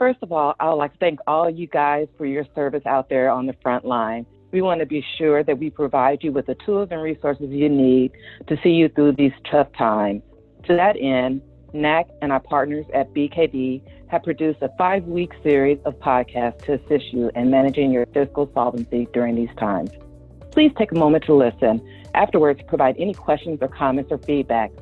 First of all, I would like to thank all you guys for your service out there on the front line. We want to be sure that we provide you with the tools and resources you need to see you through these tough times. To that end, NAC and our partners at BKD have produced a 5-week series of podcasts to assist you in managing your fiscal solvency during these times. Please take a moment to listen. Afterwards, provide any questions or comments or feedback.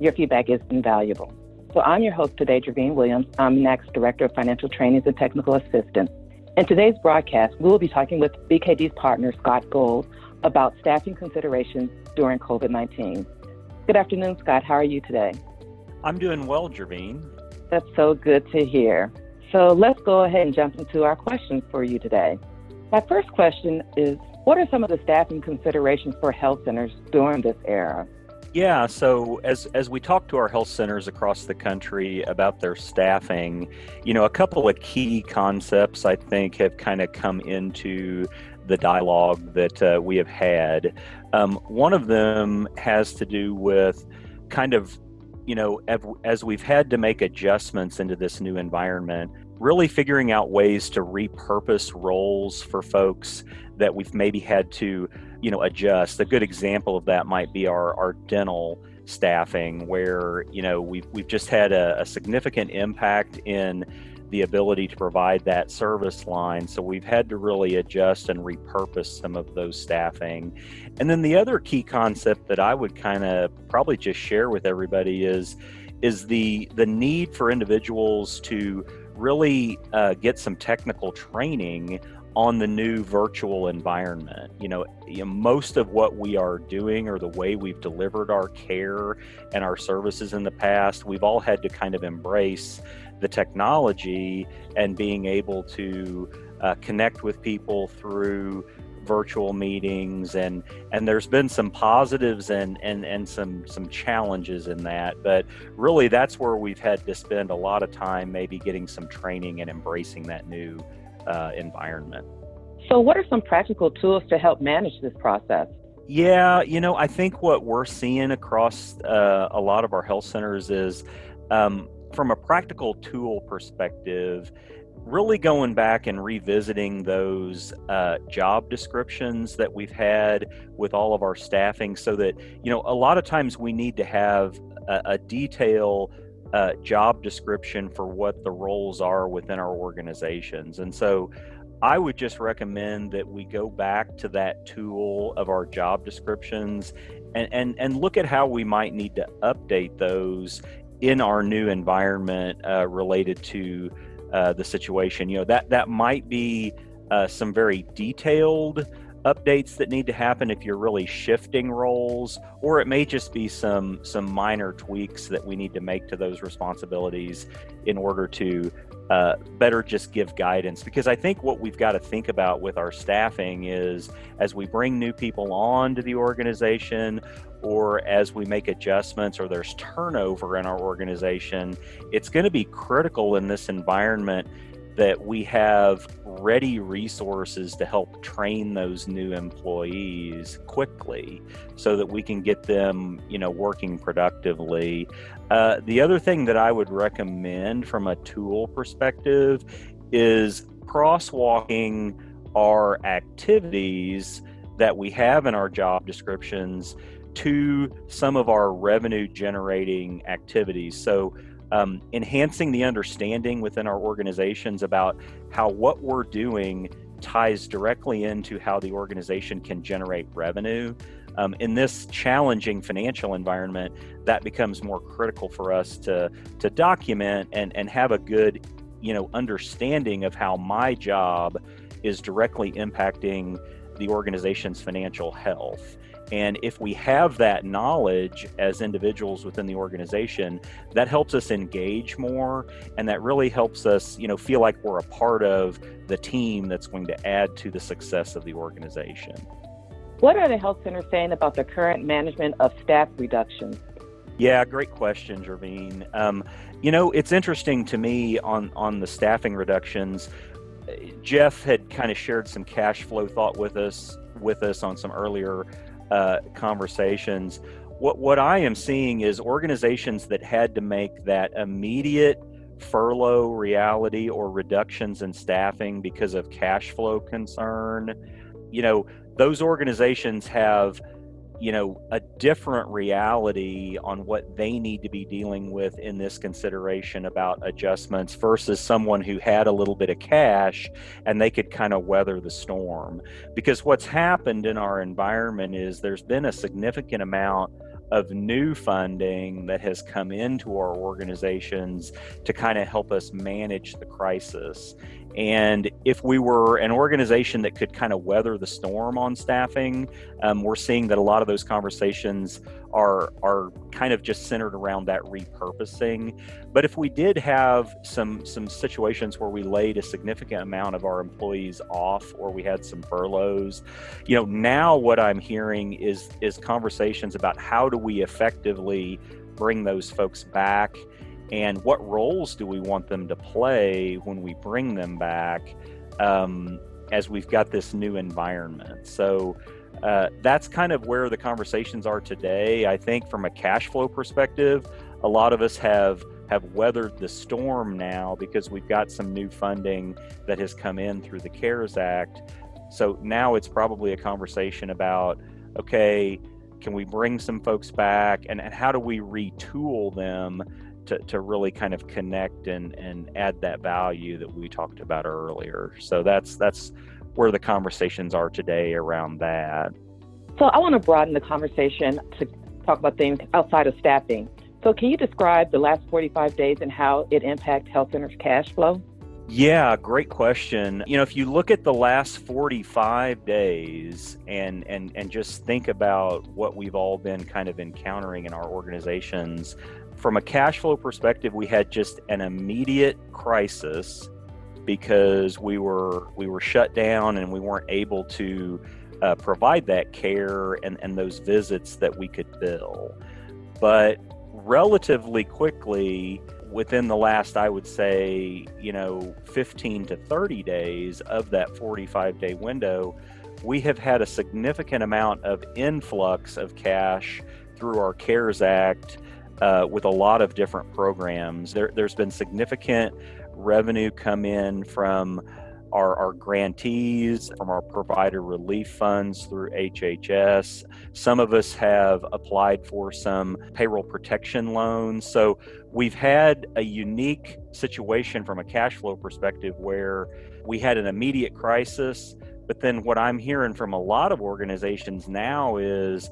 Your feedback is invaluable. So I'm your host today, Jervine Williams. I'm NAC's Director of Financial Trainings and Technical Assistance. In today's broadcast, we will be talking with BKD's partner, Scott Gold, about staffing considerations during COVID-19. Good afternoon, Scott. How are you today? I'm doing well, Jervine. That's so good to hear. So let's go ahead and jump into our questions for you today. My first question is, what are some of the staffing considerations for health centers during this era? Yeah, so as we talk to our health centers across the country about their staffing, you know, a couple of key concepts I think have kind of come into the dialogue that we have had. One of them has to do with kind of, you know, as we've had to make adjustments into this new environment, really figuring out ways to repurpose roles for folks that we've maybe had to, you know, adjust. A good example of that might be our dental staffing, where, you know, we've just had a significant impact in the ability to provide that service line. So we've had to really adjust and repurpose some of those staffing. And then the other key concept that I would kind of probably just share with everybody is the need for individuals to really get some technical training on the new virtual environment. You know, most of what we are doing or the way we've delivered our care and our services in the past, we've all had to kind of embrace the technology and being able to connect with people through virtual meetings, and there's been some positives and some challenges in that, but really that's where we've had to spend a lot of time maybe getting some training and embracing that new environment. So what are some practical tools to help manage this process? Yeah, you know, I think what we're seeing across a lot of our health centers is from a practical tool perspective, really going back and revisiting those job descriptions that we've had with all of our staffing, so that, you know, a lot of times we need to have a detail job description for what the roles are within our organizations. And so I would just recommend that we go back to that tool of our job descriptions and look at how we might need to update those in our new environment related to the situation. You know, that might be some very detailed updates that need to happen if you're really shifting roles, or it may just be some minor tweaks that we need to make to those responsibilities in order to better just give guidance. Because I think what we've got to think about with our staffing is, as we bring new people on to the organization, or as we make adjustments or there's turnover in our organization, it's going to be critical in this environment that we have ready resources to help train those new employees quickly so that we can get them, you know, working productively. The other thing that I would recommend from a tool perspective is crosswalking our activities that we have in our job descriptions to some of our revenue generating activities. So enhancing the understanding within our organizations about how what we're doing ties directly into how the organization can generate revenue. In this challenging financial environment, that becomes more critical for us to document and have a good, you know, understanding of how my job is directly impacting the organization's financial health. And if we have that knowledge as individuals within the organization, that helps us engage more, and that really helps us, you know, feel like we're a part of the team that's going to add to the success of the organization. What are the health centers saying about the current management of staff reductions? Yeah, great question, Jervine. You know, it's interesting to me on the staffing reductions. Jeff had kind of shared some cash flow thought with us on some earlier conversations. What I am seeing is organizations that had to make that immediate furlough reality or reductions in staffing because of cash flow concern. You know, those organizations have, you know, a different reality on what they need to be dealing with in this consideration about adjustments versus someone who had a little bit of cash and they could kind of weather the storm. Because what's happened in our environment is there's been a significant amount of new funding that has come into our organizations to kind of help us manage the crisis. And if we were an organization that could kind of weather the storm on staffing, we're seeing that a lot of those conversations are kind of just centered around that repurposing. But if we did have some situations where we laid a significant amount of our employees off or we had some furloughs, you know, now what I'm hearing is conversations about how do we effectively bring those folks back, and what roles do we want them to play when we bring them back as we've got this new environment. So that's kind of where the conversations are today. I think from a cash flow perspective, a lot of us have weathered the storm now because we've got some new funding that has come in through the CARES Act. So now it's probably a conversation about, okay, can we bring some folks back and how do we retool them to really kind of connect and add that value that we talked about earlier. So that's where the conversations are today around that. So I want to broaden the conversation to talk about things outside of staffing. So can you describe the last 45 days and how it impacted health centers' cash flow? Yeah, great question. You know, if you look at the last 45 days and just think about what we've all been kind of encountering in our organizations, from a cash flow perspective, we had just an immediate crisis because we were shut down and we weren't able to provide that care and those visits that we could bill. But relatively quickly, within the last, I would say, you know, 15 to 30 days of that 45-day window, we have had a significant amount of influx of cash through our CARES Act with a lot of different programs. There's been significant revenue come in from our grantees, from our provider relief funds through HHS. Some of us have applied for some payroll protection loans. So we've had a unique situation from a cash flow perspective where we had an immediate crisis. But then what I'm hearing from a lot of organizations now is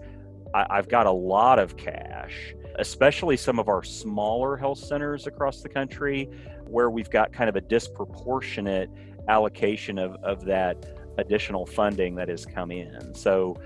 I've got a lot of cash, especially some of our smaller health centers across the country where we've got kind of a disproportionate allocation of that additional funding that has come in. So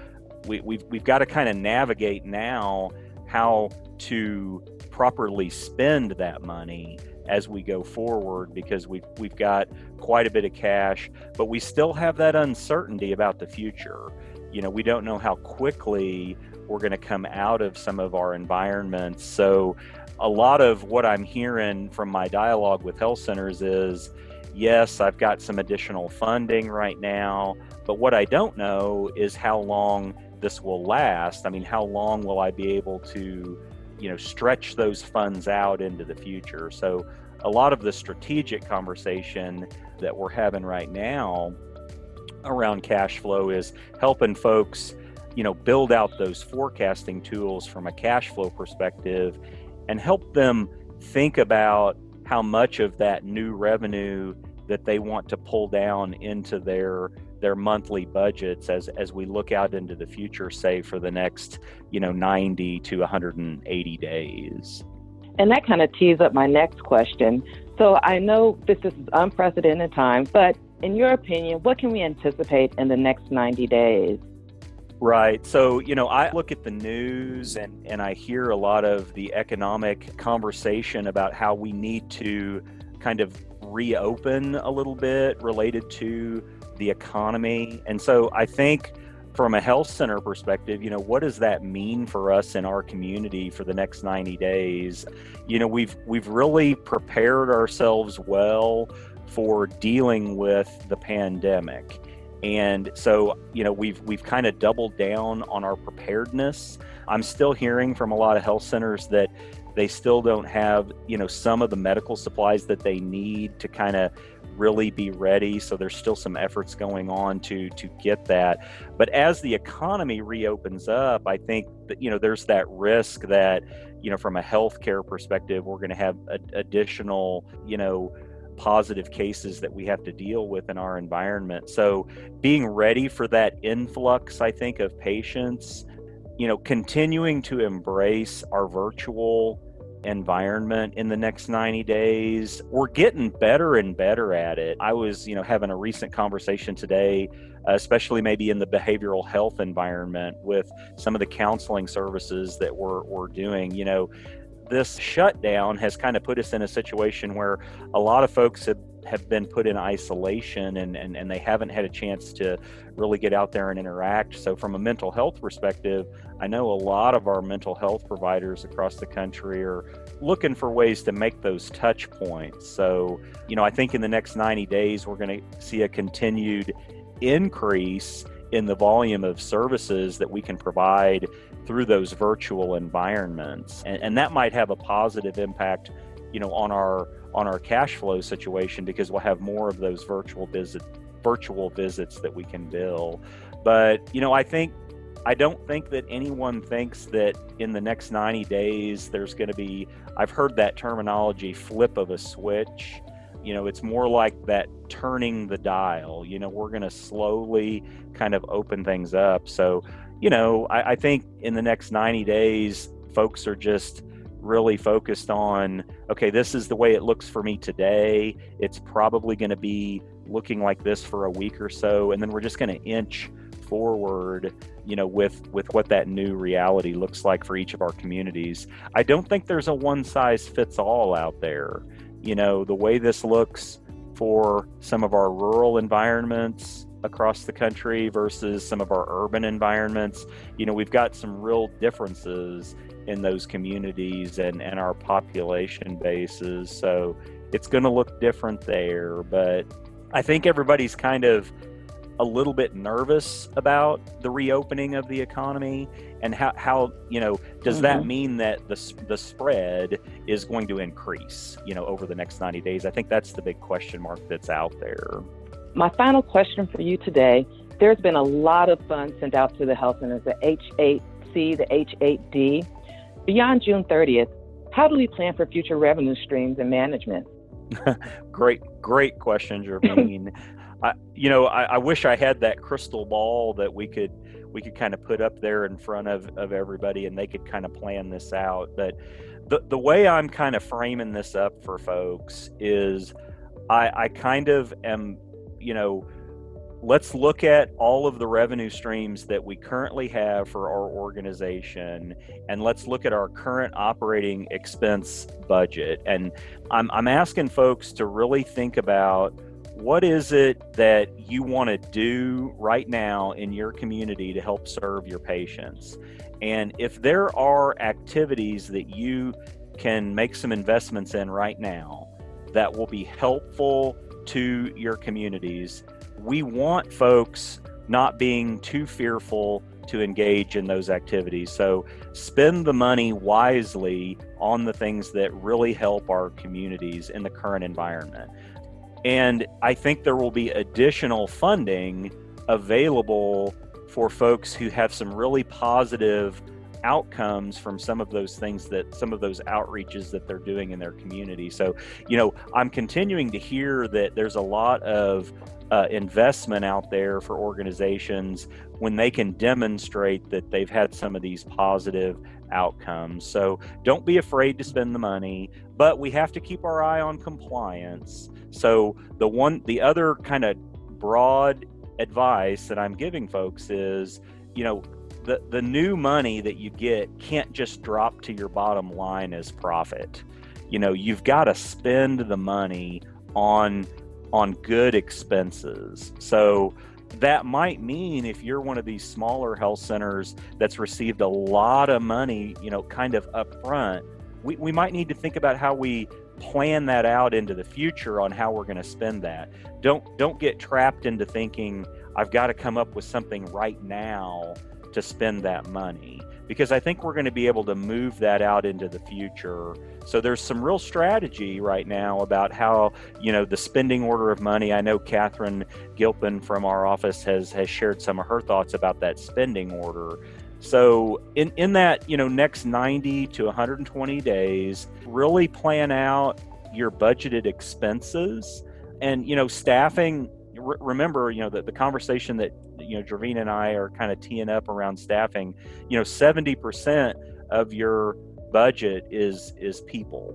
we've got to kind of navigate now how to properly spend that money as we go forward, because we've got quite a bit of cash, but we still have that uncertainty about the future. You know, we don't know how quickly we're going to come out of some of our environments. So a lot of what I'm hearing from my dialogue with health centers is, yes, I've got some additional funding right now, but what I don't know is how long this will last. I mean, how long will I be able to, you know, stretch those funds out into the future? So a lot of the strategic conversation that we're having right now around cash flow is helping folks, you know, build out those forecasting tools from a cash flow perspective and help them think about how much of that new revenue that they want to pull down into their monthly budgets as we look out into the future, say for the next, you know, 90 to 180 days. And that kind of tees up my next question. So I know this is unprecedented times, but in your opinion, what can we anticipate in the next 90 days? Right. So, you know, I look at the news and I hear a lot of the economic conversation about how we need to kind of reopen a little bit related to the economy. And so I think from a health center perspective, you know, what does that mean for us in our community for the next 90 days? You know, we've really prepared ourselves well for dealing with the pandemic. And so, you know, we've kind of doubled down on our preparedness. I'm still hearing from a lot of health centers that They still don't have, you know, some of the medical supplies that they need to kind of really be ready. So there's still some efforts going on to get that. But as the economy reopens up, I think that, you know, there's that risk that, you know, from a healthcare perspective, we're going to have additional, you know, positive cases that we have to deal with in our environment. So being ready for that influx, I think, of patients, you know, continuing to embrace our virtual environment in the next 90 days. We're getting better and better at it. I was, you know, having a recent conversation today, especially maybe in the behavioral health environment with some of the counseling services that we're doing. You know, this shutdown has kind of put us in a situation where a lot of folks have been put in isolation and they haven't had a chance to really get out there and interact. So from a mental health perspective, I know a lot of our mental health providers across the country are looking for ways to make those touch points. So, you know, I think in the next 90 days, we're going to see a continued increase in the volume of services that we can provide through those virtual environments. And that might have a positive impact, you know, on our cash flow situation, because we'll have more of those virtual visits that we can bill. But, you know, I don't think that anyone thinks that in the next 90 days there's going to be, I've heard that terminology, flip of a switch. You know, it's more like that turning the dial. You know, we're going to slowly kind of open things up. So, you know, I think in the next 90 days, folks are just really focused on, okay, this is the way it looks for me today. It's probably going to be looking like this for a week or so. And then we're just going to inch forward, you know, with what that new reality looks like for each of our communities. I don't think there's a one size fits all out there. You know, the way this looks for some of our rural environments across the country versus some of our urban environments, you know, we've got some real differences in those communities and our population bases. So it's going to look different there. But I think everybody's kind of a little bit nervous about the reopening of the economy and how you know, does that mean that the spread is going to increase, you know, over the next 90 days? I think that's the big question mark that's out there. My final question for you today, there's been a lot of funds sent out to the health centers, the H8C, the H8D. Beyond June 30th, how do we plan for future revenue streams and management? Great question, Jervine. You know, I wish I had that crystal ball that we could kind of put up there in front of everybody and they could kind of plan this out. But the way I'm kind of framing this up for folks is I kind of am, you know, let's look at all of the revenue streams that we currently have for our organization, and let's look at our current operating expense budget. And I'm asking folks to really think about, what is it that you want to do right now in your community to help serve your patients? And if there are activities that you can make some investments in right now that will be helpful to your communities, we want folks not being too fearful to engage in those activities. So spend the money wisely on the things that really help our communities in the current environment. And I think there will be additional funding available for folks who have some really positive outcomes from some of those outreaches that they're doing in their community. So, you know, I'm continuing to hear that there's a lot of investment out there for organizations when they can demonstrate that they've had some of these positive outcomes. So don't be afraid to spend the money, but we have to keep our eye on compliance. So the other kind of broad advice that I'm giving folks is, you know, the new money that you get can't just drop to your bottom line as profit. You know, you've got to spend the money on good expenses. So that might mean if you're one of these smaller health centers that's received a lot of money, you know, kind of upfront, we might need to think about how we plan that out into the future on how we're going to spend that. Don't get trapped into thinking, I've got to come up with something right now to spend that money. because I think we're going to be able to move that out into the future. So there's some real strategy right now about how, you know, the spending order of money. I know Catherine Gilpin from our office has shared some of her thoughts about that spending order. So in that, you know, next 90 to 120 days, really plan out your budgeted expenses and, you know, staffing. Remember, you know, the conversation that, you know, Jervine and I are kind of teeing up around staffing, you know, 70% of your budget is people.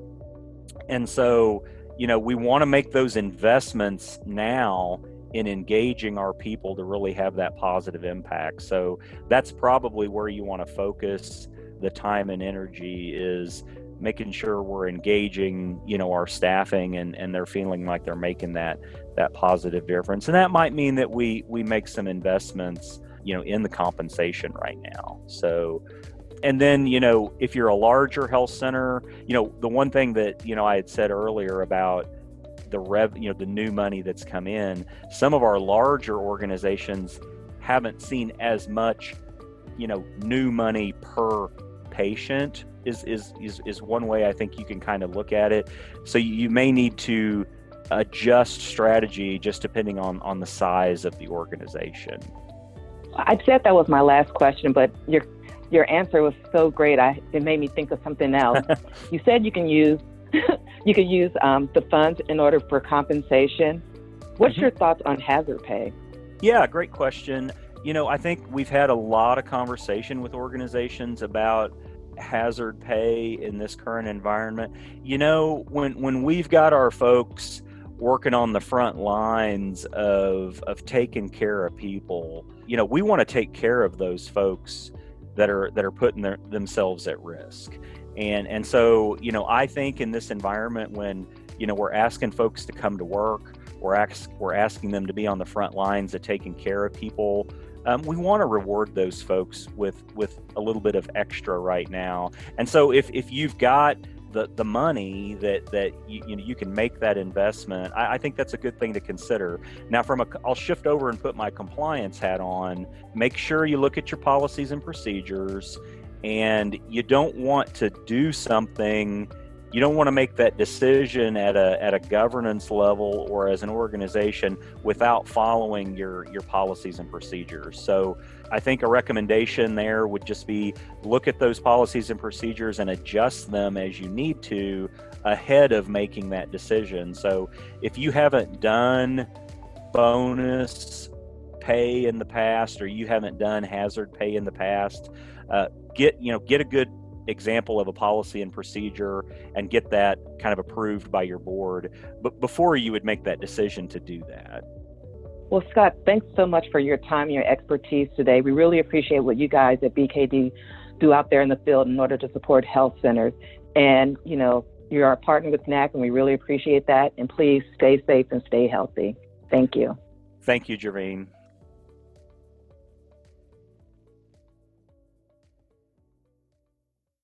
And so, you know, we want to make those investments now in engaging our people to really have that positive impact. So that's probably where you want to focus the time and energy, is making sure we're engaging, you know, our staffing and they're feeling like they're making that positive difference. And that might mean that we make some investments, you know, in the compensation right now. So, and then, you know, if you're a larger health center, you know, the one thing that, you know, I had said earlier about the new money that's come in, some of our larger organizations haven't seen as much, you know, new money per patient is one way I think you can kind of look at it. So you may need to adjust strategy just depending on the size of the organization. I said that was my last question, but your answer was so great. It made me think of something else. You said you can use the funds in order for compensation. What's your thoughts on hazard pay? Yeah, great question. You know, I think we've had a lot of conversation with organizations about hazard pay in this current environment. You know, when we've got our folks working on the front lines of taking care of people, you know, we want to take care of those folks that are putting themselves at risk. And so, you know, I think in this environment when, you know, we're asking folks to come to work, we're asking them to be on the front lines of taking care of people, we want to reward those folks with a little bit of extra right now. And so if you've got the money that you can make that investment, I think that's a good thing to consider. Now, I'll shift over and put my compliance hat on. Make sure you look at your policies and procedures, and you don't want to do something, you don't want to make that decision at a governance level or as an organization without following your policies and procedures. So I think a recommendation there would just be look at those policies and procedures and adjust them as you need to ahead of making that decision. So if you haven't done bonus pay in the past, or you haven't done hazard pay in the past, get a good example of a policy and procedure and get that kind of approved by your board before you would make that decision to do that. Well, Scott, thanks so much for your time and your expertise today. We really appreciate what you guys at BKD do out there in the field in order to support health centers. And, you know, you're our partner with NAC, and we really appreciate that. And please stay safe and stay healthy. Thank you. Thank you, Jervine.